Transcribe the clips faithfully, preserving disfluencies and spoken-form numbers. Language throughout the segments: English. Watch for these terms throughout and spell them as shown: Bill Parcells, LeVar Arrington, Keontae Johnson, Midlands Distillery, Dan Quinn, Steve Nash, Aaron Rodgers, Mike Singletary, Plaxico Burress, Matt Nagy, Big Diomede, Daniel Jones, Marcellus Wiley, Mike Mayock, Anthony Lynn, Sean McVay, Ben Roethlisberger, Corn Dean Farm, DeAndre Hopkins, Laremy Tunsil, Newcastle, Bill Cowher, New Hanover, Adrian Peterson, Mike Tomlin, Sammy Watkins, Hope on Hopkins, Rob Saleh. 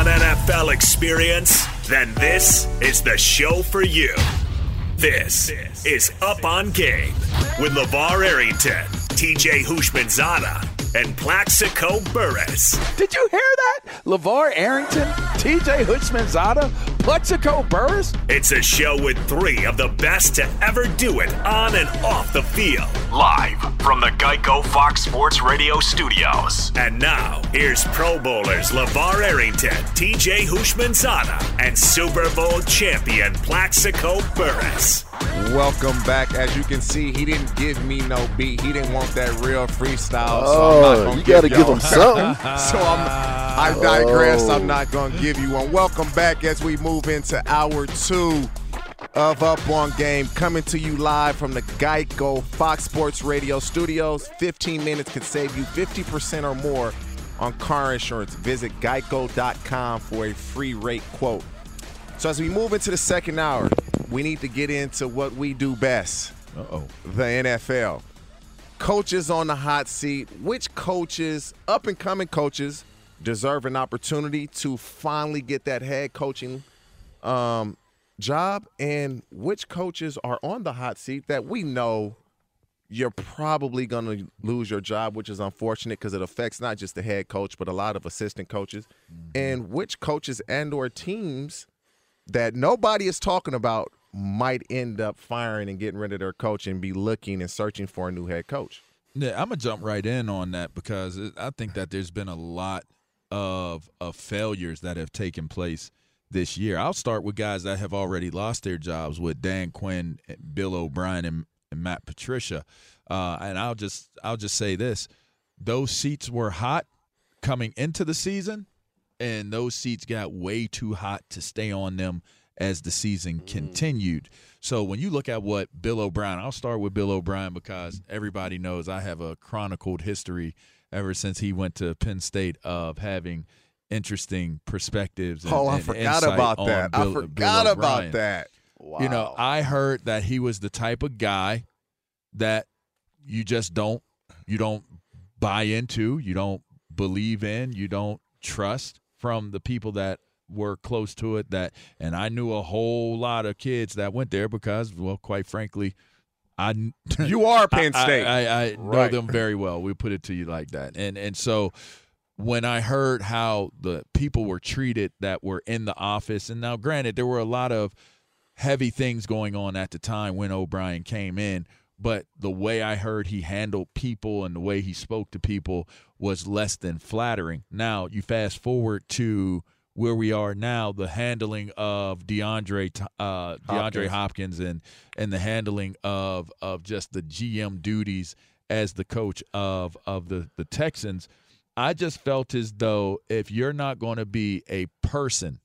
N F L experience, then this is the show for you. This is Up on Game with LeVar Arrington, T J. Houshmandzadeh, and Plaxico Burress. Did you hear that? LeVar Arrington, T J. Houshmandzadeh, Plaxico Burress? It's a show with three of the best to ever do it on and off the field. Live from the Geico Fox Sports Radio studios. And now, here's Pro Bowlers LeVar Arrington, T J. Houshmandzadeh, and Super Bowl champion Plaxico Burress. Welcome back. As you can see, he didn't give me no beat. He didn't want that real freestyle. Oh, so I'm not you got to give, give him something. so I'm, I digress. Oh. I'm not going to give you one. Welcome back as we move into hour two of Up on Game, coming to you live from the Geico Fox Sports Radio studios. fifteen minutes could save you fifty percent or more on car insurance. Visit geico dot com for a free rate quote. So as we move into the second hour, we need to get into what we do best, Uh-oh. the N F L. Coaches on the hot seat. Which coaches, up-and-coming coaches, deserve an opportunity to finally get that head coaching um, job? And which coaches are on the hot seat that we know you're probably going to lose your job, which is unfortunate because it affects not just the head coach but a lot of assistant coaches. Mm-hmm. And which coaches and or teams – that nobody is talking about might end up firing and getting rid of their coach and be looking and searching for a new head coach. Yeah, I'm going to jump right in on that because I think that there's been a lot of, of failures that have taken place this year. I'll start with guys that have already lost their jobs with Dan Quinn, Bill O'Brien, and, and Matt Patricia. Uh, and I'll just I'll just say this. Those seats were hot coming into the season. And those seats got way too hot to stay on them as the season continued. So when you look at what Bill O'Brien, I'll start with Bill O'Brien because everybody knows I have a chronicled history ever since he went to Penn State of having interesting perspectives. And, oh, I and forgot about that. Bill, I forgot about that. Wow. You know, I heard that he was the type of guy that you just don't, you don't buy into, you don't believe in, you don't trust from the people that were close to it. That, and I knew a whole lot of kids that went there because, well, quite frankly, I you are Penn State. I, I, I right. know them very well. We put it to you like that, and and so. When I heard how the people were treated that were in the office, and now granted, there were a lot of heavy things going on at the time when O'Brien came in, but the way I heard he handled people and the way he spoke to people was less than flattering. Now, you fast forward to where we are now, the handling of DeAndre uh, DeAndre Hopkins and and the handling of of just the G M duties as the coach of of the, the Texans. I just felt as though if you're not going to be a person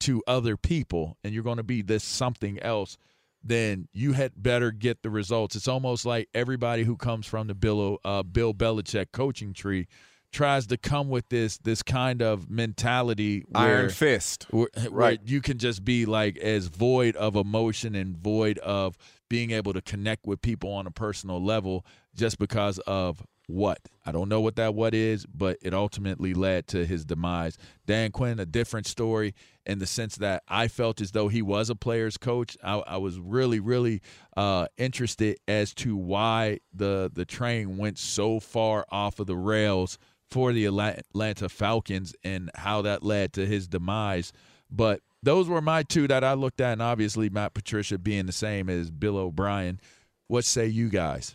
to other people and you're going to be this something else, then you had better get the results. It's almost like everybody who comes from the Bill uh, Bill Belichick coaching tree tries to come with this this kind of mentality. Where, Iron fist. Where, right. Where you can just be like as void of emotion and void of being able to connect with people on a personal level just because of what. I don't know what that what is, but it ultimately led to his demise. Dan Quinn, a different story in the sense that I felt as though he was a player's coach. I, I was really, really uh, interested as to why the, the train went so far off of the rails for the Atlanta Falcons and how that led to his demise. But those were my two that I looked at, and obviously Matt Patricia being the same as Bill O'Brien. What say you guys?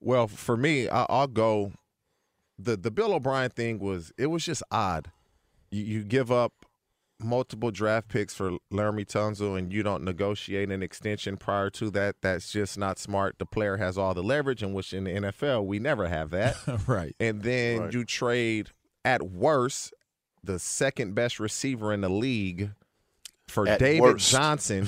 Well, for me, I, I'll go. the The Bill O'Brien thing was it was just odd. You, you give up multiple draft picks for Laremy Tunsil, and you don't negotiate an extension prior to that. That's just not smart. The player has all the leverage, in which in the N F L we never have that. Right. And then right. you trade at worst the second best receiver in the league for at David worst. Johnson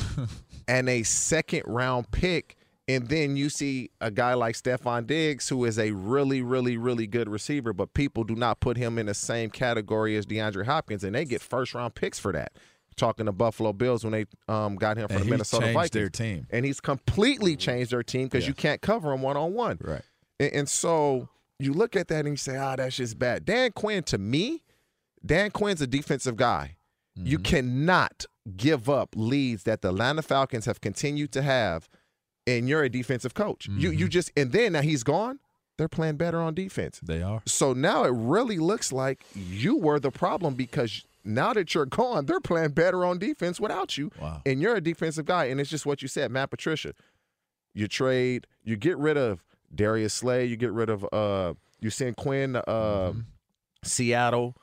and a second round pick. And then you see a guy like Stephon Diggs, who is a really, really, really good receiver, but people do not put him in the same category as DeAndre Hopkins, and they get first-round picks for that. Talking to Buffalo Bills when they um, got him from and the Minnesota Vikings. And he's changed their team. And he's completely changed their team because yeah. you can't cover him one-on-one. Right. And, and so you look at that and you say, ah, oh, that's just bad. Dan Quinn, to me, Dan Quinn's a defensive guy. Mm-hmm. You cannot give up leads that the Atlanta Falcons have continued to have. And you're a defensive coach. Mm-hmm. You you just and then now he's gone. They're playing better on defense. They are. So now it really looks like you were the problem because now that you're gone, they're playing better on defense without you. Wow. And you're a defensive guy. And it's just what you said, Matt Patricia. You trade. You get rid of Darius Slay. You get rid of. Uh, you send Quinn to uh, mm-hmm. Seattle.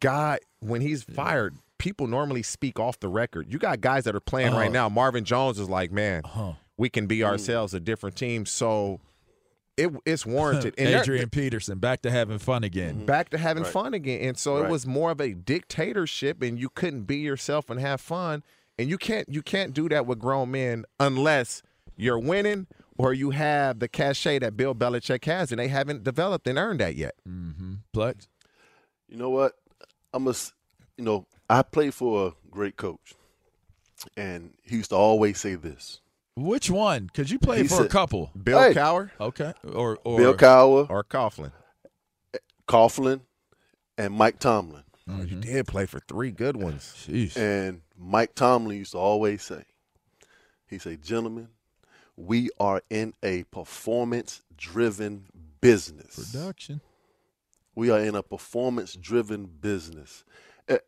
God, when he's yeah. fired, people normally speak off the record. You got guys that are playing uh-huh. right now. Marvin Jones is like, man. Uh-huh. We can be ourselves a different team, so it, it's warranted. And Adrian Peterson, back to having fun again. Mm-hmm. Back to having right. fun again. And so right. it was more of a dictatorship, and you couldn't be yourself and have fun. And you can't you can't do that with grown men unless you're winning or you have the cachet that Bill Belichick has, and they haven't developed and earned that yet. Mm-hmm. Plex? You know what? I'm a, you know, I played for a great coach, and he used to always say this. Which one? Because you played he for said, a couple. Bill hey. Cowher? Okay. Or, or Bill Cowher. Or Coughlin. Coughlin and Mike Tomlin. Mm-hmm. Oh, you did play for three good ones. Jeez. And Mike Tomlin used to always say, he said, gentlemen, we are in a performance-driven business. Production. We are in a performance-driven business.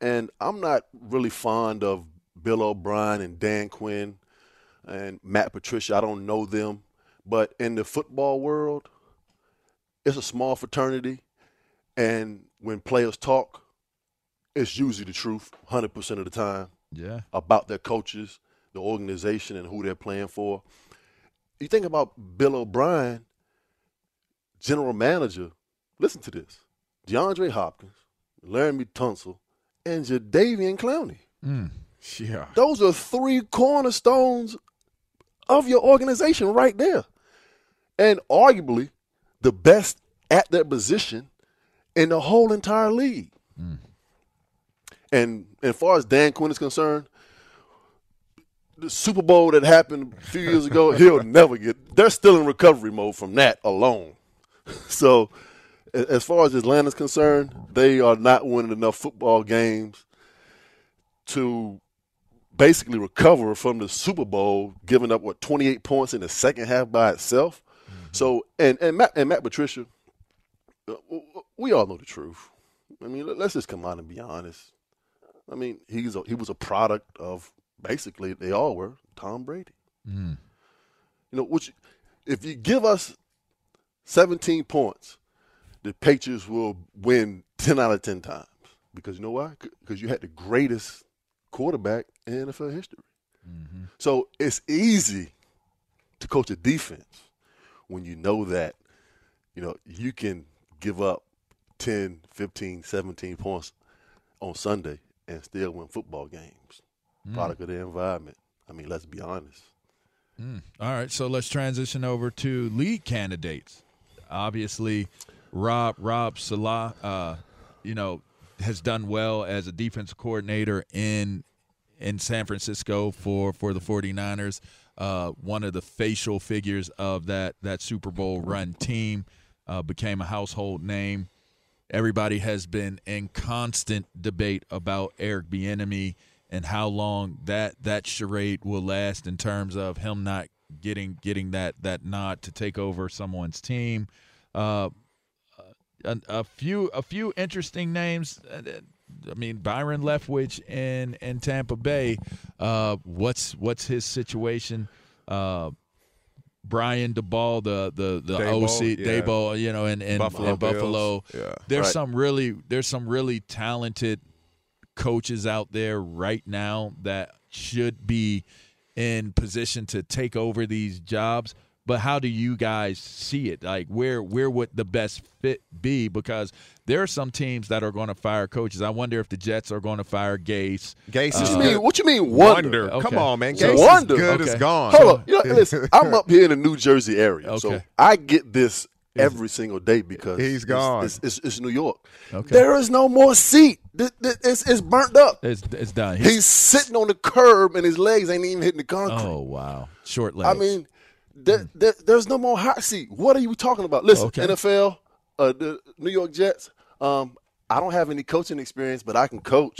And I'm not really fond of Bill O'Brien and Dan Quinn. And Matt Patricia, I don't know them, but in the football world, it's a small fraternity, and when players talk, it's usually the truth one hundred percent of the time yeah. about their coaches, the organization, and who they're playing for. You think about Bill O'Brien, general manager, listen to this, DeAndre Hopkins, Laremy Tunsil, and Jadeveon Clowney. Mm. Yeah. Those are three cornerstones of your organization right there. And arguably the best at their position in the whole entire league. Mm. And, and as far as Dan Quinn is concerned, the Super Bowl that happened a few years ago, he'll never get – they're still in recovery mode from that alone. So as far as Atlanta's concerned, they are not winning enough football games to basically recover from the Super Bowl, giving up, what, twenty-eight points in the second half by itself. Mm-hmm. So, and and Matt, and Matt Patricia, we all know the truth. I mean, let's just come out and be honest. I mean, he's a, he was a product of basically they all were Tom Brady. Mm-hmm. You know, which if you give us seventeen points, the Patriots will win ten out of ten times. Because you know why? Because you had the greatest quarterback in N F L history. Mm-hmm. So it's easy to coach a defense when you know that, you know, you can give up ten, fifteen, seventeen points on Sunday and still win football games. Mm. Product of the environment. I mean, let's be honest. Mm. All right, so let's transition over to league candidates. Obviously, Rob Rob Saleh, uh, you know, has done well as a defensive coordinator in in San Francisco for, for the 49ers, uh, one of the facial figures of that, that Super Bowl run team, uh, became a household name. Everybody has been in constant debate about Eric Bieniemy and how long that, that charade will last in terms of him not getting getting that, that nod to take over someone's team. Uh, a, a few a few interesting names. I mean, Byron Leftwich in, in Tampa Bay. Uh, what's what's his situation? Uh, Brian Daboll, the the the Daboll, O C, yeah. Daboll, you know, in, in Buffalo. In Buffalo. Yeah. There's right. some really there's some really talented coaches out there right now that should be in position to take over these jobs, but how do you guys see it? Like, where where would the best fit be? Because there are some teams that are going to fire coaches. I wonder if the Jets are going to fire Gase. Gase uh, is what you mean? What you mean wonder? wonder. Okay. Come on, man. Gase wonder. is good okay. is gone. Hold on. You know, listen, I'm up here in the New Jersey area, okay. so I get this every single day because he's gone. It's, it's, it's, it's New York. Okay. There is no more seat. It's, it's burnt up. It's, it's done. He's, he's sitting on the curb and his legs ain't even hitting the concrete. Oh, wow. Short legs. I mean, there, there, there's no more hot seat. What are you talking about? Listen, okay. N F L, uh, the New York Jets, um, I don't have any coaching experience, but I can coach.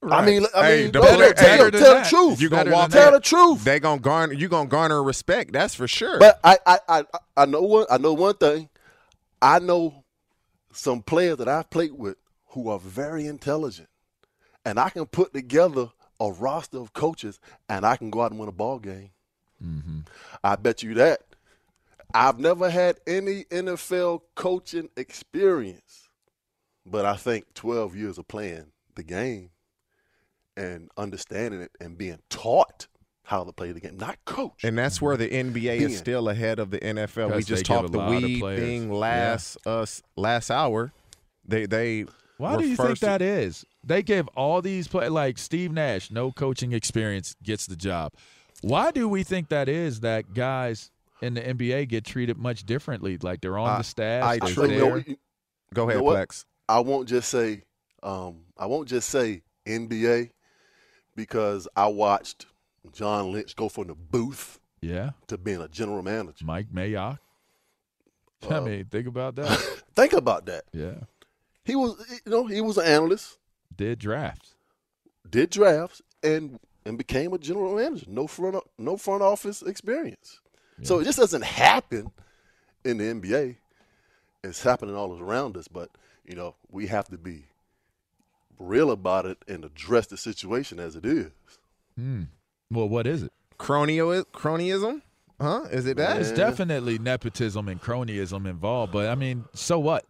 Right. I mean, I hey, mean, the no, better, tell, than tell that. the truth. You gonna walk tell that. the truth. They gonna garner. You gonna garner respect. That's for sure. But I, I, I, I know one. I know one thing. I know some players that I've played with who are very intelligent, and I can put together a roster of coaches, and I can go out and win a ball game. Mm-hmm. I bet you that. I've never had any N F L coaching experience, but I think twelve years of playing the game and understanding it and being taught how to play the game, not coach. And that's where the N B A being. is still ahead of the N F L. We just talked the weed thing last yeah. us last hour. They they Why do you think that is? They give all these play like Steve Nash, no coaching experience, gets the job. Why do we think that is that guys in the N B A get treated much differently? Like they're on I, the staff. I truly know, go ahead, you know Plex. I won't just say um, I won't just say N B A. Because I watched John Lynch go from the booth yeah. to being a general manager. Mike Mayock. Uh, I mean, think about that. think about that. Yeah. He was, you know, he was an analyst. Did drafts. Did drafts and and became a general manager. No front no front office experience. Yeah. So it just doesn't happen in the N B A. It's happening all around us, but, you know, we have to be real about it and address the situation as it is. Mm. Well, what is it? Cronio- cronyism? Huh? Is it that? There's definitely nepotism and cronyism involved, but I mean, so what?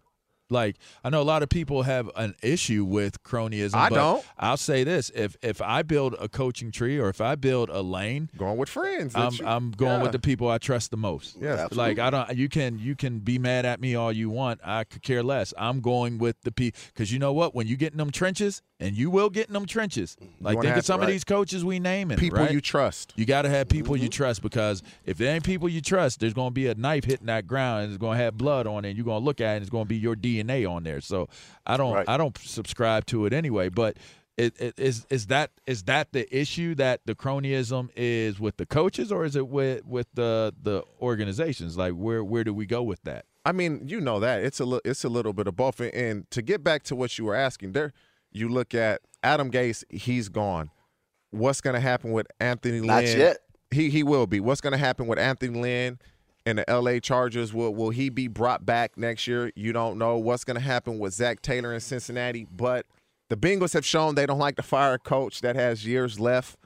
Like, I know a lot of people have an issue with cronyism. I but don't. I'll say this. If if I build a coaching tree or if I build a lane. Going with friends. I'm, I'm going yeah. with the people I trust the most. Yeah, like, I don't. You can you can be mad at me all you want. I could care less. I'm going with the people. Because you know what? When you get in them trenches, and you will get in them trenches. Like, think of some right. of these coaches we naming. People right? you trust. You got to have people mm-hmm. you trust because if there ain't people you trust, there's going to be a knife hitting that ground and it's going to have blood on it and you're going to look at it and it's going to be your D N A on there, so I don't right. I don't subscribe to it anyway. But it, it, is is that is that the issue that the cronyism is with the coaches, or is it with with the the organizations? Like where where do we go with that? I mean, you know that. It's a, it's a little bit of both. And to get back to what you were asking there, you look at Adam Gase, he's gone. What's going to happen with Anthony Lynn? Not yet. He he will be. What's going to happen with Anthony Lynn and the L A Chargers? Will, will he be brought back next year? You don't know. What's going to happen with Zach Taylor in Cincinnati? But the Bengals have shown they don't like to fire a coach that has years left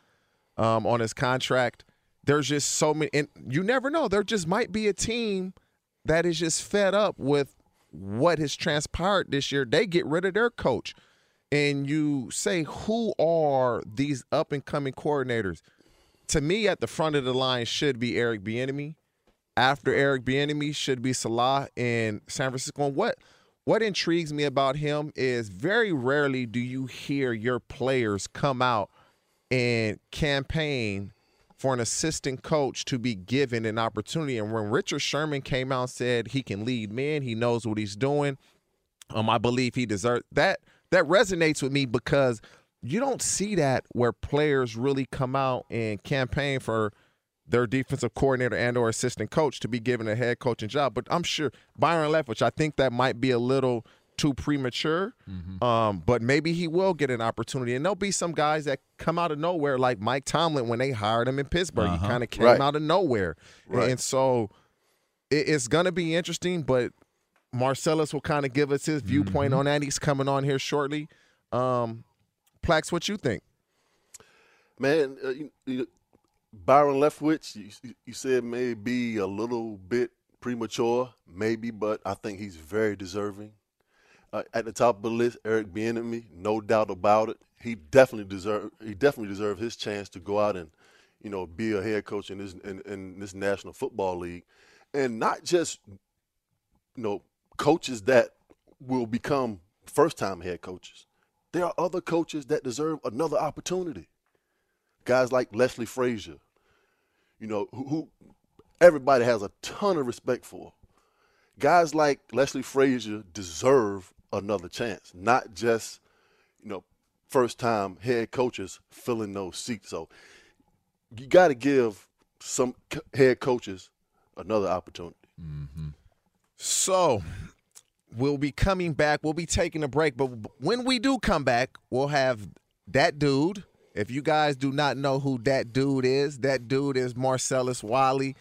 um, on his contract. There's just so many – and you never know. There just might be a team that is just fed up with what has transpired this year. They get rid of their coach. And you say, who are these up-and-coming coordinators? To me, at the front of the line should be Eric Bieniemy. After Eric Bieniemy should be Saleh in San Francisco. And what, what intrigues me about him is very rarely do you hear your players come out and campaign for an assistant coach to be given an opportunity. And when Richard Sherman came out and said he can lead men, he knows what he's doing, um, I believe he deserves that. That resonates with me because you don't see that where players really come out and campaign for their defensive coordinator and or assistant coach to be given a head coaching job. But I'm sure Byron Leftwich, I think that might be a little too premature, mm-hmm. um, but maybe he will get an opportunity. And there'll be some guys that come out of nowhere, like Mike Tomlin when they hired him in Pittsburgh. Uh-huh. He kind of came right. out of nowhere. Right. And so it, it's going to be interesting, but – Marcellus will kind of give us his viewpoint mm-hmm. on that. He's coming on here shortly. Um, Plax, what you think? Man, uh, you, you, Byron Leftwich, you, you said maybe a little bit premature, maybe, but I think he's very deserving. Uh, at the top of the list, Eric Bieniemy, no doubt about it. He definitely deserved. He definitely deserved his chance to go out and, you know, be a head coach in this in, in this National Football League, and not just, you know, coaches that will become first-time head coaches. There are other coaches that deserve another opportunity. Guys like Leslie Frazier, you know, who, who everybody has a ton of respect for. Guys like Leslie Frazier deserve another chance, not just, you know, first-time head coaches filling those seats. So you got to give some head coaches another opportunity. Mm-hmm. So we'll be coming back. We'll be taking a break. But when we do come back, we'll have that dude. If you guys do not know who that dude is, that dude is Marcellus Wiley,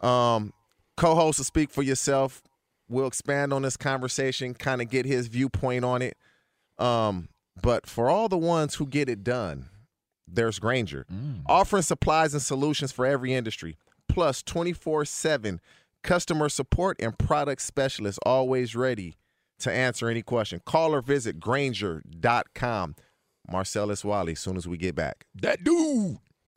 um, co-host of Speak for Yourself. We'll expand on this conversation, kind of get his viewpoint on it. Um, but for all the ones who get it done, there's Grainger. Mm. Offering supplies and solutions for every industry, plus twenty-four seven customer support and product specialists always ready to answer any question. Call or visit Grainger dot com. Marcellus Wiley, as soon as we get back. That dude!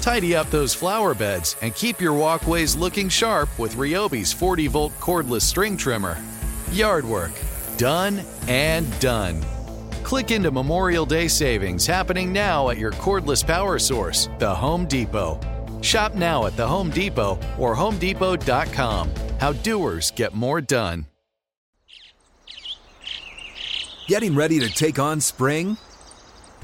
Tidy up those flower beds and keep your walkways looking sharp with Ryobi's forty-volt cordless string trimmer. Yard work, done and done. Click into Memorial Day savings happening now at your cordless power source, the Home Depot. Shop now at the Home Depot or home depot dot com. How doers get more done. Getting ready to take on spring?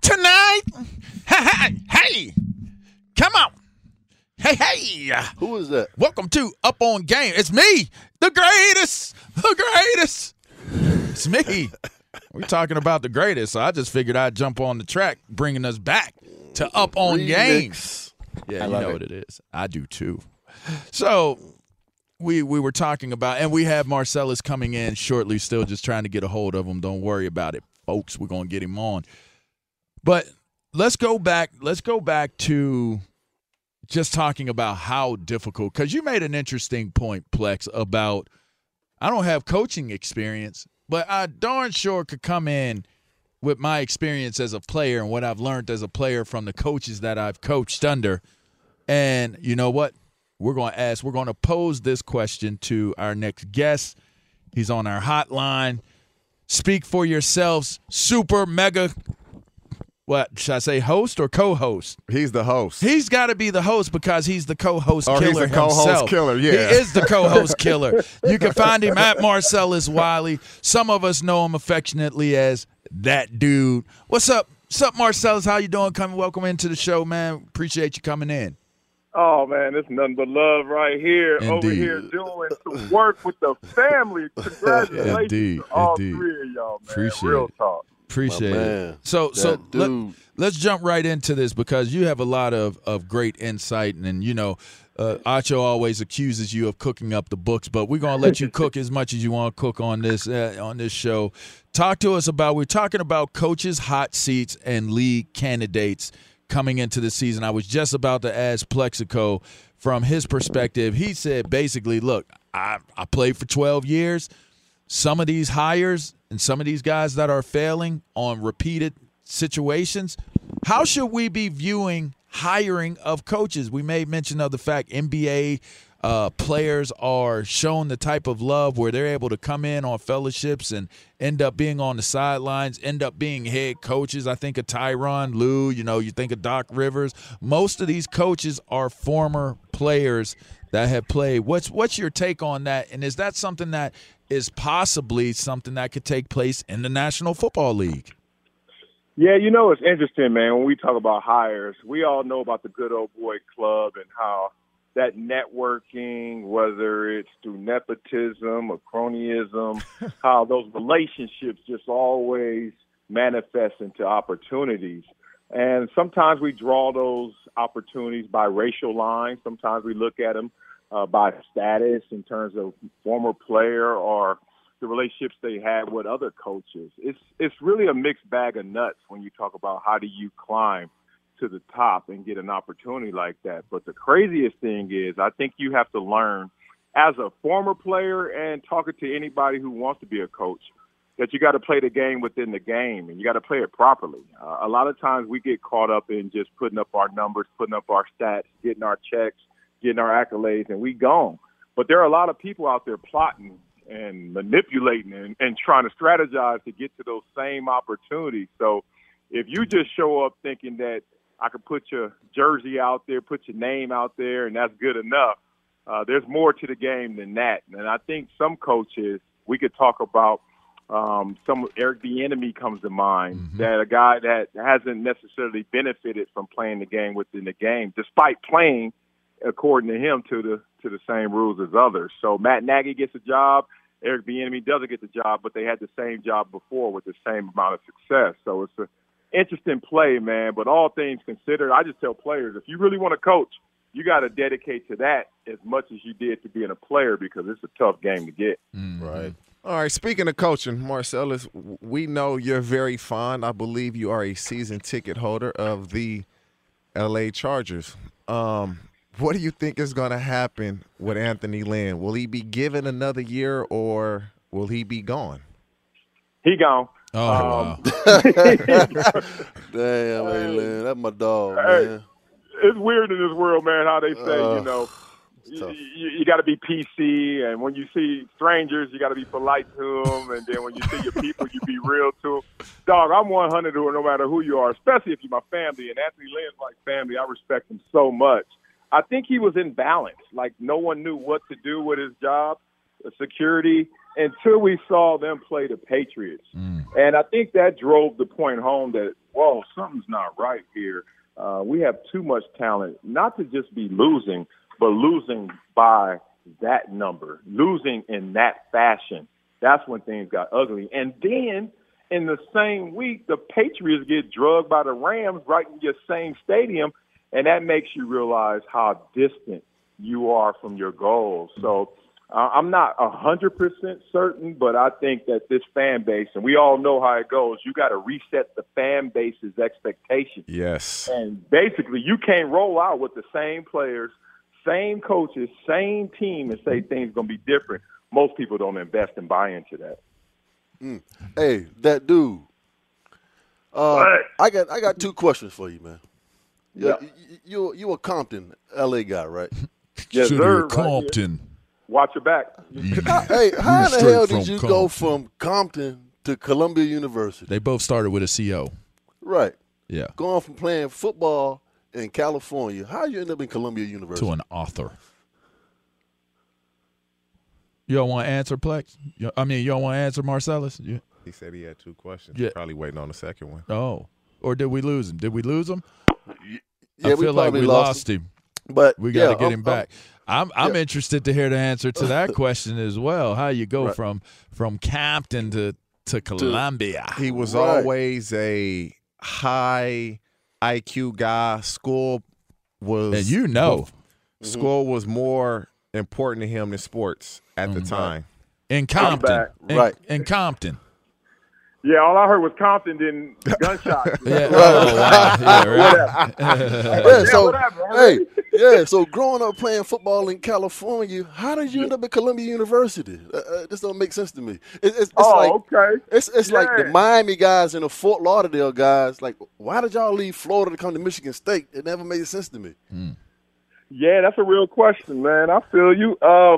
Tonight, hey, hey, come on, hey, hey. Who is that? Welcome to Up On Game. It's me, the greatest, the greatest. It's me. We're talking about the greatest, so I just figured I'd jump on the track, bringing us back to Up On Games. Yeah, you know what it is. I do too. So we we were talking about, and we have Marcellus coming in shortly. Still just trying to get a hold of him. Don't worry about it, folks. We're gonna get him on. But let's go back. Let's go back to just talking about how difficult, because you made an interesting point, Plex, about I don't have coaching experience, but I darn sure could come in with my experience as a player and what I've learned as a player from the coaches that I've coached under. And you know what? We're going to ask. We're going to pose this question to our next guest. He's on our hotline. Speak for yourselves, super mega. What, should I say host or co-host? He's the host. He's got to be the host because he's the co-host or killer he's the himself. co-host killer, yeah. He is the co-host killer. You can find him at Marcellus Wiley. Some of us know him affectionately as that dude. What's up? What's up, Marcellus? How you doing? Come, welcome into the show, man. Appreciate you coming in. Oh, man, it's nothing but love right here. Indeed. Over here doing some work with the family. Congratulations Indeed. to all Indeed. three of y'all, man. Appreciate Real talk. Appreciate it. So, that so let, let's jump right into this because you have a lot of, of great insight. And, and you know, uh, Acho always accuses you of cooking up the books, but we're going to let you cook as much as you want to cook on this uh, on this show. Talk to us about – we're talking about coaches, hot seats, and league candidates coming into the season. I was just about to ask Plexico from his perspective. He said basically, look, I, I played for twelve years. Some of these hires – and some of these guys that are failing on repeated situations, how should we be viewing hiring of coaches? We made mention of the fact N B A uh, players are shown the type of love where they're able to come in on fellowships and end up being on the sidelines, end up being head coaches. I think of Tyronn Lue, you know, you think of Doc Rivers. Most of these coaches are former players that have played. What's what's your take on that? And is that something that is possibly something that could take place in the National Football League? Yeah, you know, it's interesting, man. When we talk about hires, we all know about the good old boy club and how that networking, whether it's through nepotism or cronyism, how those relationships just always manifest into opportunities. And sometimes we draw those opportunities by racial lines. Sometimes we look at them Uh, by status in terms of former player or the relationships they had with other coaches. It's it's really a mixed bag of nuts when you talk about how do you climb to the top and get an opportunity like that. But the craziest thing is I think you have to learn as a former player and talking to anybody who wants to be a coach that you got to play the game within the game and you got to play it properly. Uh, a lot of times we get caught up in just putting up our numbers, putting up our stats, getting our checks, getting our accolades, and we gone. But there are a lot of people out there plotting and manipulating and, and trying to strategize to get to those same opportunities. So if you just show up thinking that I could put your jersey out there, put your name out there, and that's good enough, uh, there's more to the game than that. And I think some coaches, we could talk about um, some Eric Bieniemy comes to mind, mm-hmm. that a guy that hasn't necessarily benefited from playing the game within the game, despite playing according to him, to the to the same rules as others. So Matt Nagy gets a job, Eric Bieniemy doesn't get the job, but they had the same job before with the same amount of success. So it's a interesting play, man. But all things considered, I just tell players, if you really want to coach, you got to dedicate to that as much as you did to being a player, because it's a tough game to get. Mm-hmm. Right. All right, speaking of coaching, Marcellus, we know you're very fond. I believe you are a season ticket holder of the L A Chargers. Um, what do you think is going to happen with Anthony Lynn? Will he be given another year, or will he be gone? He gone. Oh, um, wow. Damn, hey, Lynn, that's my dog, hey, man. It's weird in this world, man, how they say, uh, you know, you, you got to be P C, and when you see strangers, you got to be polite to them, and then when you see your people, you be real to them. Dog, I'm one hundred or no matter who you are, especially if you're my family, and Anthony Lynn's like family. I respect him so much. I think he was in balance. Like, no one knew what to do with his job, security, until we saw them play the Patriots. Mm. And I think that drove the point home that, whoa, something's not right here. Uh, we have too much talent, not to just be losing, but losing by that number, losing in that fashion. That's when things got ugly. And then in the same week, the Patriots get drugged by the Rams right in your same stadium, and that makes you realize how distant you are from your goals. So uh, I'm not one hundred percent certain, but I think that this fan base, and we all know how it goes, you got to reset the fan base's expectations. Yes. And basically, you can't roll out with the same players, same coaches, same team, and say things going to be different. Most people don't invest and buy into that. Mm. Hey, that dude. Uh, I got I got two questions for you, man. Yeah, yeah. You you a Compton L A guy, right? Yes, sir. Right, Compton. Here. Watch your back. Yeah. Hey, how the hell did you Compton. go from Compton to Columbia University? They both started with a C O. Right. Yeah. Going from playing football in California, how you end up in Columbia University? To an author. You don't want to answer, Plex? You, I mean, you don't want to answer, Marcellus? You, he said he had two questions. Yeah. Probably waiting on the second one. Oh. Or did we lose him? Did we lose him? Yeah, I feel we like we lost, lost him. him. But we got to yeah, get I'm, him back. I'm I'm yeah. interested to hear the answer to that question as well. How you go right. from from Compton to, to Columbia. Dude, he was right. always a high I Q guy. School was, and you know, school was more important to him than sports at mm-hmm. the time. In Compton, in, right? In Compton. Yeah, all I heard was Compton didn't gunshots. yeah, oh, wow. yeah, right. whatever. yeah, so, whatever. Hey, yeah, so growing up playing football in Columbia, how did you end up at Columbia University? Uh, uh, this don't make sense to me. It, it's, it's oh, like, okay. It's it's yeah. like the Miami guys and the Fort Lauderdale guys. Like, why did y'all leave Florida to come to Michigan State? It never made sense to me. Mm. Yeah, that's a real question, man. I feel you. Uh,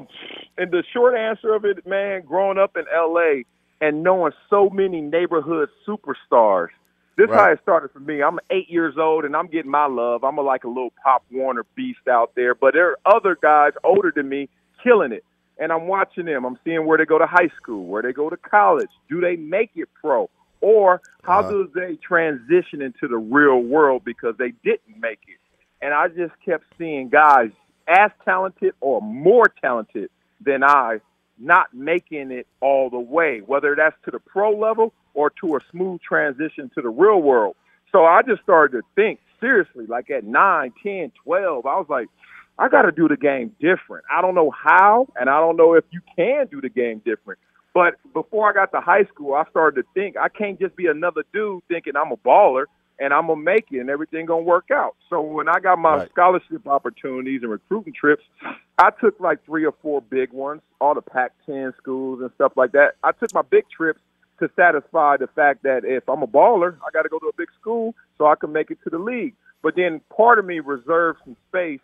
and the short answer of it, man, growing up in L A, and knowing so many neighborhood superstars. This is right. how it started for me. I'm eight years old, and I'm getting my love. I'm a, like a little Pop Warner beast out there. But there are other guys older than me killing it, and I'm watching them. I'm seeing where they go to high school, where they go to college. Do they make it pro? Or how uh-huh. do they transition into the real world because they didn't make it? And I just kept seeing guys as talented or more talented than I not making it all the way, whether that's to the pro level or to a smooth transition to the real world. So I just started to think seriously, like at nine, ten, twelve, I was like, I got to do the game different. I don't know how, and I don't know if you can do the game different. But before I got to high school, I started to think I can't just be another dude thinking I'm a baller and I'm going to make it and everything going to work out. So when I got my right. scholarship opportunities and recruiting trips, I took like three or four big ones, all the Pac ten schools and stuff like that. I took my big trips to satisfy the fact that if I'm a baller, I got to go to a big school so I can make it to the league. But then part of me reserved some space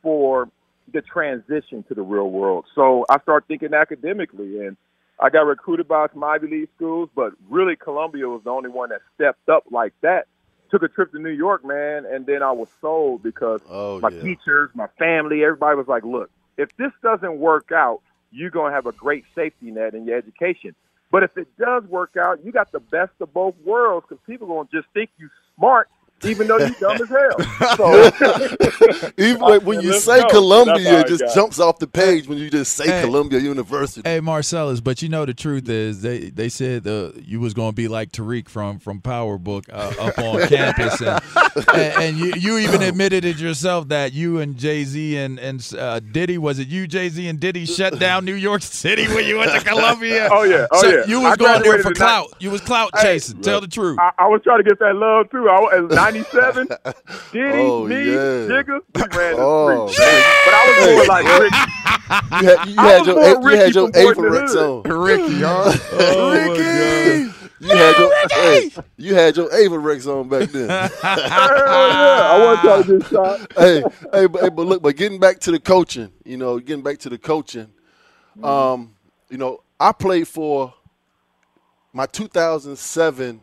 for the transition to the real world. So I started thinking academically, and I got recruited by some Ivy League schools, but really Columbia was the only one that stepped up like that. Took a trip to New York, man, and then I was sold because oh, my yeah. teachers, my family, everybody was like, look, if this doesn't work out, you're going to have a great safety net in your education. But if it does work out, you got the best of both worlds because people are going to just think you're smart even though you dumb as hell. So. Even like when you say go. Columbia, it just jumps off the page when you just say hey, Columbia University. Hey, Marcellus, but you know the truth is they, they said uh, you was going to be like Tariq from from Power Book uh, up on campus. And, and, and you, you even admitted it yourself that you and Jay-Z and, and uh, Diddy, was it you, Jay-Z and Diddy, shut down New York City when you went to Columbia? Oh, yeah. Oh, so yeah. You was I going there for clout. You was clout chasing. Hey, tell the truth. I, I was trying to get that love, too. I was ninety-seven, Diddy, oh, me, Jigga, yeah. we ran oh, the street. Yeah. But I was more like Ricky. You had, you had your, a, you had your A for Rick's on. Ricky, y'all. Oh, Ricky! You, no, had your, hey, you had your Ava Rex on back then. Hey, I want to talk this shot. Hey, hey, but, hey, but look, but getting back to the coaching, you know, getting back to the coaching, mm-hmm. um, you know, I played for my two thousand seven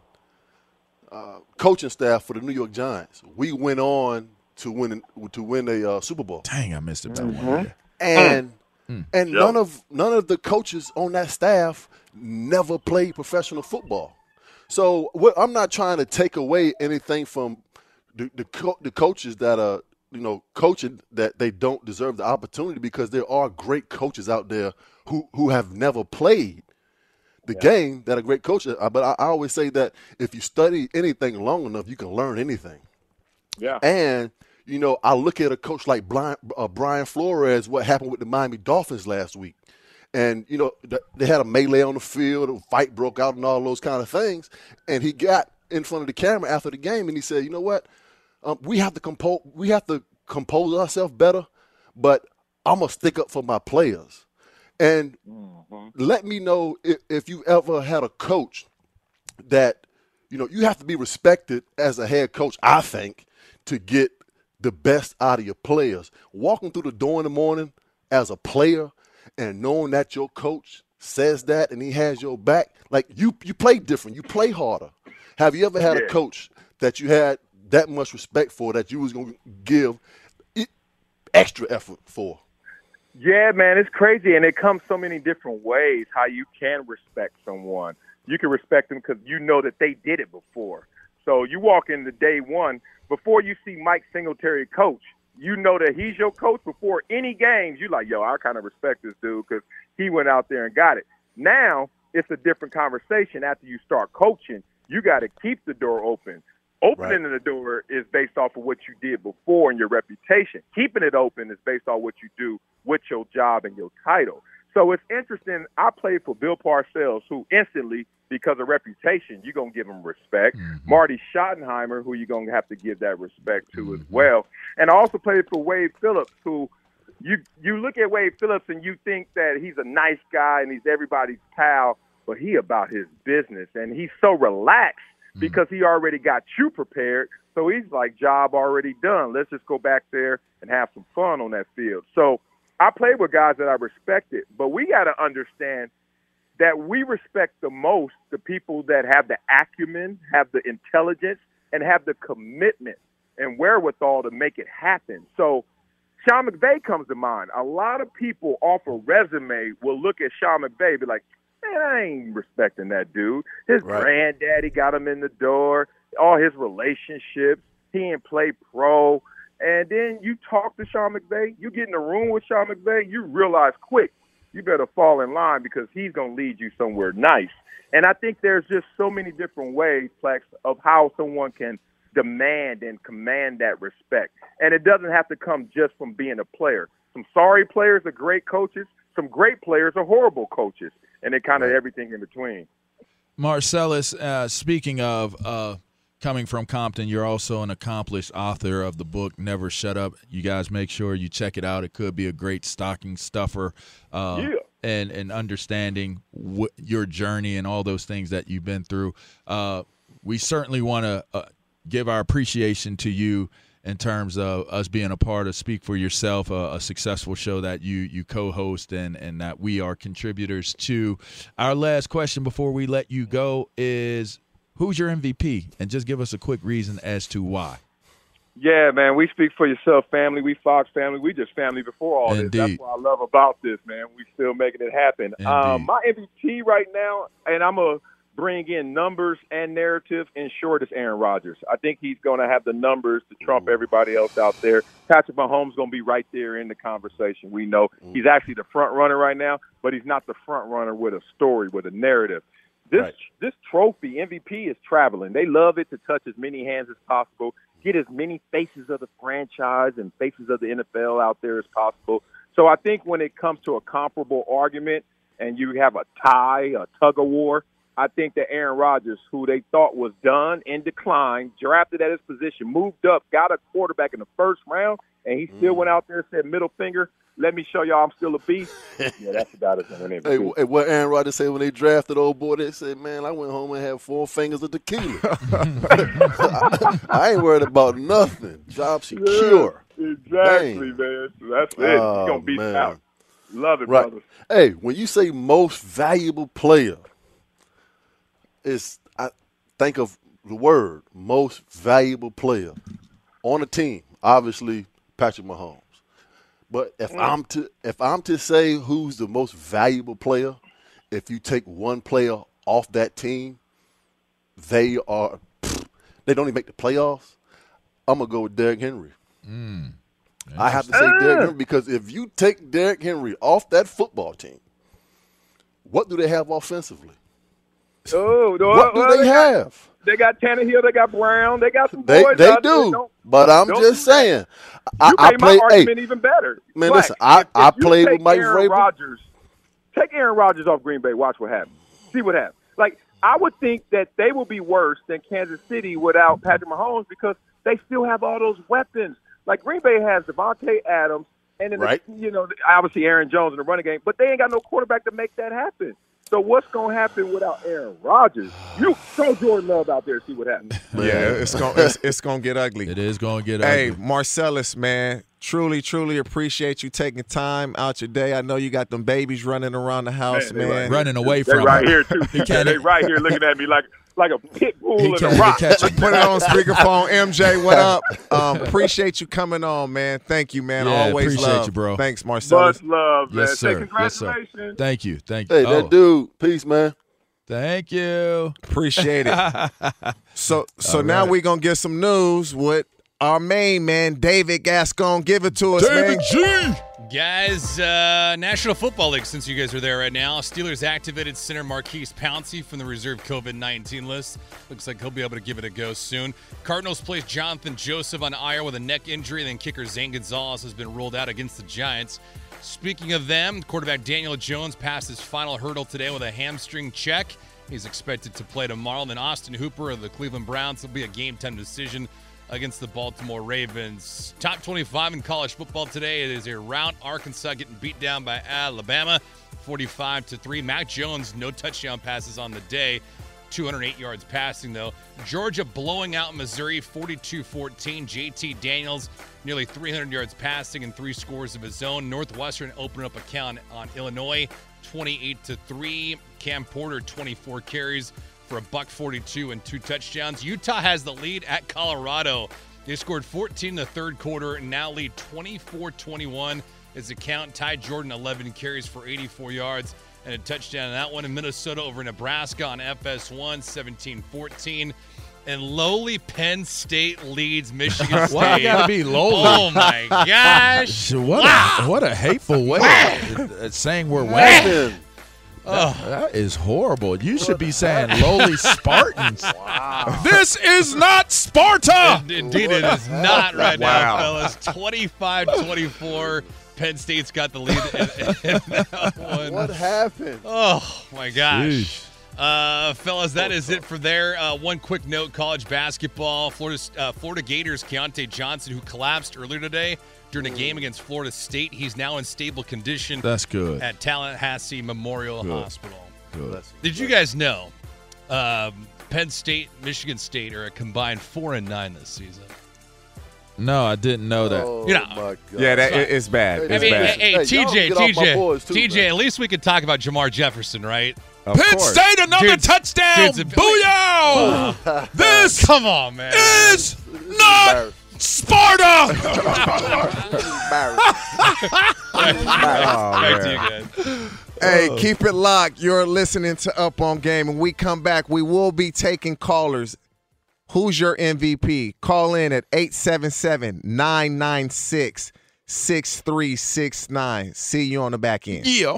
uh, coaching staff for the New York Giants. We went on to win to win a uh, Super Bowl. Dang, I missed about mm-hmm. one. And mm. and yep. none of none of the coaches on that staff never played professional football. So what, I'm not trying to take away anything from the the, co- the coaches that are, you know, coaching that they don't deserve the opportunity, because there are great coaches out there who, who have never played the yeah. game that are great coaches. But I, I always say that if you study anything long enough, you can learn anything. Yeah. And, you know, I look at a coach like Brian, uh, Brian Flores, what happened with the Miami Dolphins last week. And, you know, they had a melee on the field, a fight broke out and all those kind of things. And he got in front of the camera after the game and he said, you know what, um, we have to compose we have to compose ourselves better, but I'm going to stick up for my players. And mm-hmm. let me know if, if you ever had a coach that, you know, you have to be respected as a head coach, I think, to get the best out of your players. Walking through the door in the morning as a player and knowing that your coach says that and he has your back, like you you play different, you play harder. Have you ever had yeah. a coach that you had that much respect for that you was going to give extra effort for? Yeah, man, it's crazy, and it comes so many different ways how you can respect someone. You can respect them because you know that they did it before. So you walk into day one, before you see Mike Singletary coach, you know that he's your coach before any games. You're like, yo, I kind of respect this dude because he went out there and got it. Now it's a different conversation after you start coaching. You got to keep the door open. Opening right. the door is based off of what you did before and your reputation. Keeping it open is based on what you do with your job and your title. So it's interesting. I played for Bill Parcells, who instantly, because of reputation, you're going to give him respect. Mm-hmm. Marty Schottenheimer, who you're going to have to give that respect to mm-hmm. as well. And I also played for Wade Phillips, who you you look at Wade Phillips and you think that he's a nice guy and he's everybody's pal, but he about his business. And he's so relaxed mm-hmm. because he already got you prepared. So he's like, job already done. Let's just go back there and have some fun on that field. So I played with guys that I respected, but we got to understand that we respect the most the people that have the acumen, have the intelligence, and have the commitment and wherewithal to make it happen. So Sean McVay comes to mind. A lot of people off a resume will look at Sean McVay and be like, man, I ain't respecting that dude. His right. granddaddy got him in the door, all his relationships. He ain't play pro. And then you talk to Sean McVay, you get in the room with Sean McVay, you realize quick, you better fall in line because he's going to lead you somewhere nice. And I think there's just so many different ways, Plex, of how someone can demand and command that respect. And it doesn't have to come just from being a player. Some sorry players are great coaches. Some great players are horrible coaches. And it kind of everything in between. Marcellus, uh, speaking of uh, coming from Compton, you're also an accomplished author of the book Never Shut Up. You guys make sure you check it out. It could be a great stocking stuffer. Uh, yeah. And, and understanding what your journey and all those things that you've been through. Uh, we certainly want to uh, give our appreciation to you in terms of us being a part of Speak for Yourself, a, a successful show that you you co-host and, and that we are contributors to. Our last question before we let you go is, who's your M V P? And just give us a quick reason as to why. Yeah, man, we Speak for Yourself family. We Fox family. We just family before all Indeed. This. That's what I love about this, man. We still making it happen. Um, my M V P right now, and I'm a bring in numbers and narrative, and short is Aaron Rodgers. I think he's going to have the numbers to trump Ooh. everybody else out there. Patrick Mahomes is going to be right there in the conversation. We know Ooh. he's actually the front runner right now, but he's not the front runner with a story, with a narrative. This right. this trophy, M V P, is traveling. They love it to touch as many hands as possible, get as many faces of the franchise and faces of the N F L out there as possible. So I think when it comes to a comparable argument and you have a tie, a tug-of-war, I think that Aaron Rodgers, who they thought was done and declined, drafted at his position, moved up, got a quarterback in the first round, and he still mm. went out there and said, middle finger, let me show y'all I'm still a beast. Yeah, that's about it. Hey, what Aaron Rodgers said when they drafted old boy, they said, man, I went home and had four fingers of tequila. I, I ain't worried about nothing. Job secure. Yeah, exactly, Dang. man. That's it. Oh, it's going to be out. Love it, right. brother. Hey, when you say most valuable player, it's, I think of the word most valuable player on a team, obviously Patrick Mahomes. But if mm. I'm to if I'm to say who's the most valuable player, if you take one player off that team, they are they don't even make the playoffs. I'm gonna go with Derrick Henry. Mm. I have to say ah. Derrick Henry, because if you take Derrick Henry off that football team, what do they have offensively? Oh, no, what do well, they, they got, have? They got Tannehill, they got Brown, they got some they, boys. They do, there. but I'm don't just saying. I, you I made played, my argument hey, even better. Man, Black, listen, I, if, I if played with Mike Vrabel. Rodgers, take Aaron Rodgers off Green Bay. Watch what happens. See what happens. Like, I would think that they will be worse than Kansas City without Patrick Mahomes, because they still have all those weapons. Like, Green Bay has Davante Adams, and then right. the, you know, obviously Aaron Jones in the running game, but they ain't got no quarterback to make that happen. So what's going to happen without Aaron Rodgers? You throw Jordan Love out there, see what happens. Yeah, it's going it's, it's going to get ugly. It is going to get hey, ugly. Hey, Marcellus, man, truly, truly appreciate you taking time out your day. I know you got them babies running around the house, man. man. Right running away from them. They right here, too. He yeah, they right here looking at me like like a pit bull in a rock. Catch it. Put it on speakerphone. M J, what up? Um, appreciate you coming on, man. Thank you, man. Yeah, Always appreciate love. you, bro. Thanks, Marcellus. Much love, man. Yes, sir. Say congratulations. Yes, sir. Thank you. Thank you. Hey, oh. that dude. Peace, man. Thank you. Appreciate it. so so All now right. we're going to get some news with our main man, David Gascon. Give it to us, David man. G. Guys, uh, National Football League, since you guys are there right now, Steelers activated center Marquise Pouncey from the reserve COVID nineteen list. Looks like he'll be able to give it a go soon. Cardinals placed Jonathan Joseph on I R with a neck injury, and then kicker Zane Gonzalez has been ruled out against the Giants. Speaking of them, quarterback Daniel Jones passed his final hurdle today with a hamstring check. He's expected to play tomorrow. And then Austin Hooper of the Cleveland Browns will be a game-time decision against the Baltimore Ravens. Top twenty-five in college football today. It is a rout. Arkansas getting beat down by Alabama, forty-five to three. Mac Jones, no touchdown passes on the day. two hundred eight yards passing, though. Georgia blowing out Missouri, forty-two fourteen. J T Daniels, nearly three hundred yards passing and three scores of his own. Northwestern opening up a count on Illinois, twenty-eight to three. Cam Porter, twenty-four carries for a buck forty-two and two touchdowns. Utah has the lead at Colorado. They scored fourteen in the third quarter and now lead twenty-four twenty-one as the count. Ty Jordan, eleven carries for eighty-four yards and a touchdown in that one. In Minnesota over Nebraska on F S one, seventeen fourteen. And lowly Penn State leads Michigan State. Why I gotta be lowly? Oh my gosh! What wow. a, what a hateful way of saying we're winning. Oh, that is horrible. You should be saying lowly Spartans. Wow. This is not Sparta. Indeed, it is not right wow. now, fellas. twenty-five twenty-four. Penn State's got the lead in, in that one. What happened? Oh, my gosh. Uh, fellas, that is it for there. Uh, one quick note, college basketball. Florida, uh, Florida Gators, Keontae Johnson, who collapsed earlier today during a game against Florida State. He's now in stable condition. That's good. At Tallahassee Memorial good. Hospital. Good. Did you guys know um, Penn State, Michigan State are a combined four and nine this season? No, I didn't know that. Oh, you know, my God. Yeah, that, it, it's bad. It's I mean, bad. Hey, hey, hey, T J, T J, T J. At least we could talk about Jamar Jefferson, right? Of Penn course. State, another dude's, touchdown! Dude's a, Booyah! Uh, this come on, man. Is not Sparta! Back to you guys. Hey, keep it locked. You're listening to Up On Game. When we come back, we will be taking callers. Who's your M V P? Call in at eight seven seven, nine nine six, six three six nine. See you on the back end. Yeah.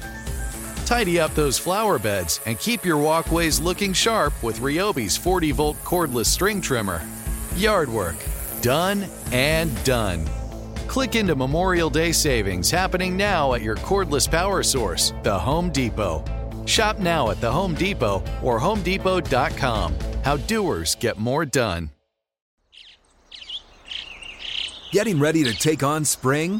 Tidy up those flower beds and keep your walkways looking sharp with Ryobi's forty-volt cordless string trimmer. Yard work. Done and done. Click into Memorial Day savings happening now at your cordless power source, the Home Depot. Shop now at the Home Depot or home depot dot com. How doers get more done. Getting ready to take on spring?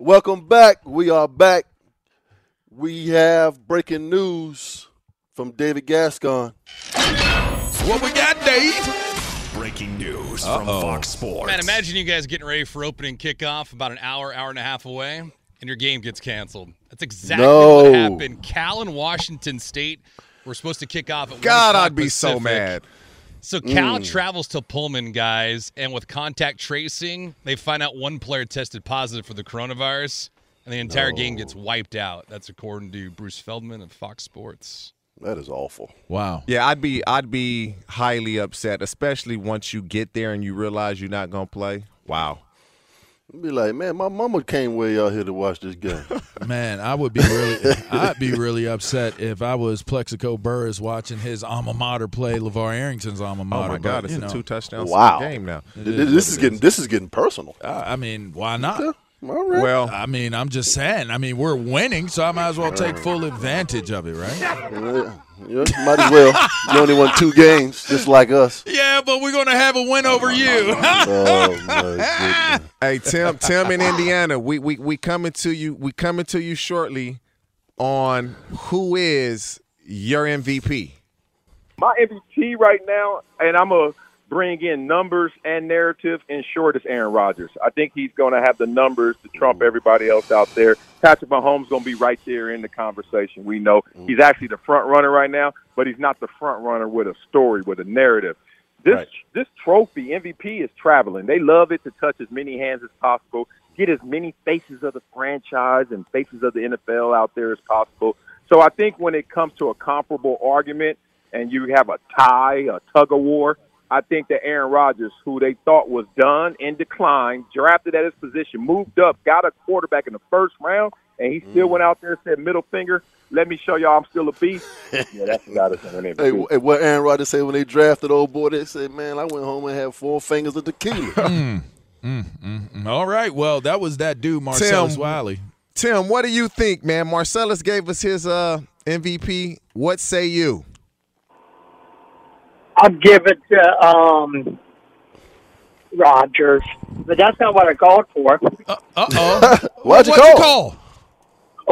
Welcome back. We are back. We have breaking news from David Gascon. What we got, Dave? Breaking news Uh-oh. from Fox Sports. Man, imagine you guys getting ready for opening kickoff about an hour, hour and a half away, and your game gets canceled. That's exactly no. what happened. Cal and Washington State were supposed to kick off at God, I'd be Pacific. so mad. So Cal mm. travels to Pullman, guys, and with contact tracing, they find out one player tested positive for the coronavirus, and the entire no. game gets wiped out. That's according to Bruce Feldman of Fox Sports. That is awful. Wow. Yeah, I'd be I'd be highly upset, especially once you get there and you realize you're not going to play. Wow. I'd be like, man, my mama came way out here to watch this game. Man, I would be really, I'd be really upset if I was Plaxico Burress watching his alma mater play LeVar Arrington's alma mater. Oh my God, but, it's a know. two touchdown wow. game now. It it is this is getting is. this is getting personal. Uh, I mean, why not? Yeah. All right. Well, I mean, I'm just saying. I mean, we're winning, so I might as well take full advantage of it, right? Yeah. Yeah, might as well. You only won two games, just like us. Yeah, but we're going to have a win over you. Oh, my goodness. Hey, Tim, Tim in Indiana, we, we we coming to you. We coming to you shortly on who is your M V P. My M V P right now, and I'm a. bring in numbers and narrative, and short is Aaron Rodgers. I think he's going to have the numbers to trump everybody else out there. Patrick Mahomes is going to be right there in the conversation. We know he's actually the front runner right now, but he's not the front runner with a story, with a narrative. This right. this trophy, M V P, is traveling. They love it to touch as many hands as possible, get as many faces of the franchise and faces of the N F L out there as possible. So I think when it comes to a comparable argument and you have a tie, a tug-of-war, I think that Aaron Rodgers, who they thought was done and declined, drafted at his position, moved up, got a quarterback in the first round, and he still mm. went out there and said, middle finger, let me show y'all I'm still a beast. Yeah, that's about it. Hey, what Aaron Rodgers said when they drafted old boy, they said, man, I went home and had four fingers of tequila. mm, mm, mm, mm. All right, well, that was that dude, Marcellus Tim, Wiley. Tim, what do you think, man? Marcellus gave us his uh, M V P. What say you? I'd give it to um, Rodgers, but that's not what I called for. Uh, uh-oh. What'd you What'd call? You call?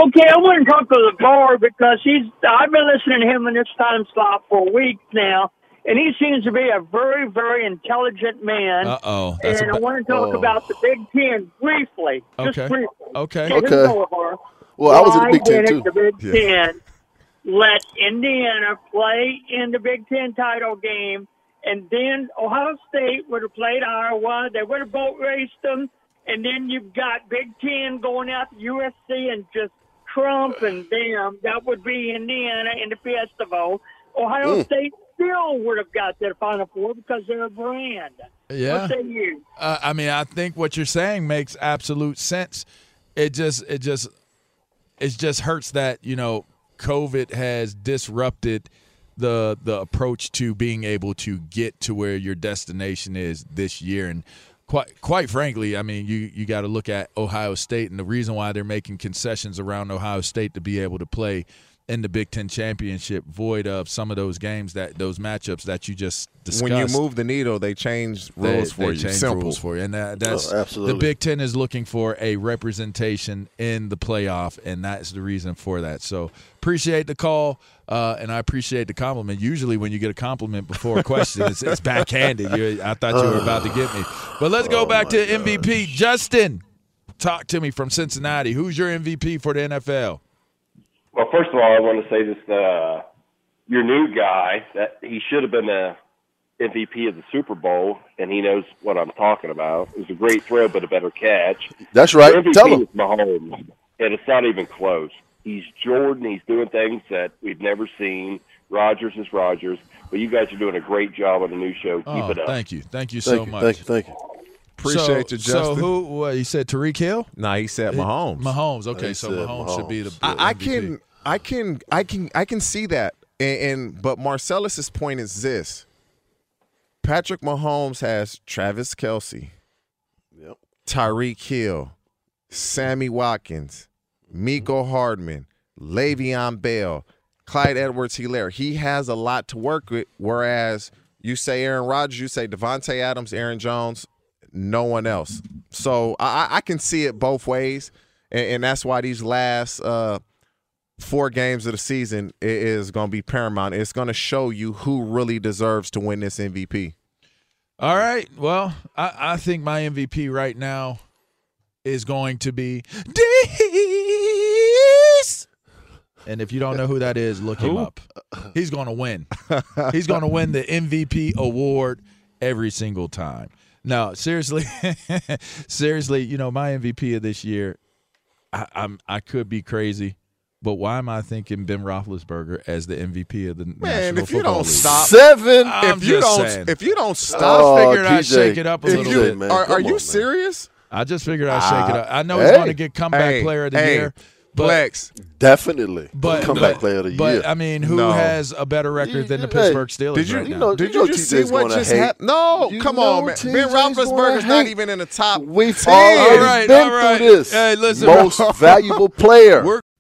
Okay, I wouldn't talk to LeVar because he's. I've been listening to him in this time slot for weeks now, and he seems to be a very, very intelligent man. Uh-oh. That's and a, I want to talk oh. about the Big Ten briefly. Okay. Just briefly. Okay. Okay. okay. Well, Why I was in the Big Ten, too. The Big yeah. Ten. Let Indiana play in the Big Ten title game, and then Ohio State would have played Iowa. They would have boat raced them, and then you've got Big Ten going after U S C and just Trump and them. That would be Indiana in the festival. Ohio mm. State still would have got their Final Four because they're a brand. Yeah. What say you? Uh, I mean, I think what you're saying makes absolute sense. It just, it just, it just hurts that, you know, COVID has disrupted the the approach to being able to get to where your destination is this year. And quite quite frankly, I mean, you, you got to look at Ohio State and the reason why they're making concessions around Ohio State to be able to play in the Big Ten Championship, void of some of those games, that those matchups that you just discussed. When you move the needle, they change rules they, for they you. They change Simple. rules for you. And that, that's oh, absolutely. The Big Ten is looking for a representation in the playoff, and that's the reason for that. So appreciate the call, uh, and I appreciate the compliment. Usually when you get a compliment before a question, it's, it's backhanded. You're, I thought you were about to get me. But let's go oh, back to gosh. M V P. Justin, talk to me from Cincinnati. Who's your M V P for the N F L? Well, first of all, I want to say this, uh, your new guy, that he should have been the M V P of the Super Bowl, and he knows what I'm talking about. It was a great throw, but a better catch. That's right. The M V P Tell him. Is Mahomes, and it's not even close. He's Jordan. He's doing things that we've never seen. Rodgers is Rodgers. But you guys are doing a great job on the new show. Keep oh, it up. Thank you. Thank you so thank you, much. Thank you. Thank you. Appreciate so, you, Justin. So who? What, you said Tyreek Hill? No, nah, he said Mahomes. Mahomes. Okay, so Mahomes, Mahomes should be the. the I, I can, I can, I can, I can see that. And, and but Marcellus's point is this: Patrick Mahomes has Travis Kelce, yep. Tyreek Hill, Sammy Watkins, Miko Hardman, Le'Veon Bell, Clyde Edwards-Helaire. He has a lot to work with. Whereas you say Aaron Rodgers, you say Davante Adams, Aaron Jones. No one else. So I, I can see it both ways, and, and that's why these last uh, four games of the season is going to be paramount. It's going to show you who really deserves to win this M V P. All right. Well, I, I think my M V P right now is going to be Deez. And if you don't know who that is, look who? him up. He's going to win. He's going to win the M V P award every single time. No, seriously, seriously, you know, my M V P of this year, I, I'm I could be crazy, but why am I thinking Ben Roethlisberger as the M V P of the Man, National Football League? Man, if you don't stop. Seven. I'm if you don't, saying. If you don't stop. Oh, I figured T J, I'd shake it up a little you, bit. Man, are are on, you man. serious? I just figured I'd shake uh, it up. I know hey, he's going to get comeback hey, player of the hey, year. But, Flex. Definitely. But, comeback player of the but, year. But, I mean, who no. has a better record than the hey, Pittsburgh Steelers did you, right you know, now? Did you, you, you see what just happened? No, you come on, man. Ben Roethlisberger's not even in the top We've ten. All right, been all right. Through this. Hey, listen. Most valuable player. We're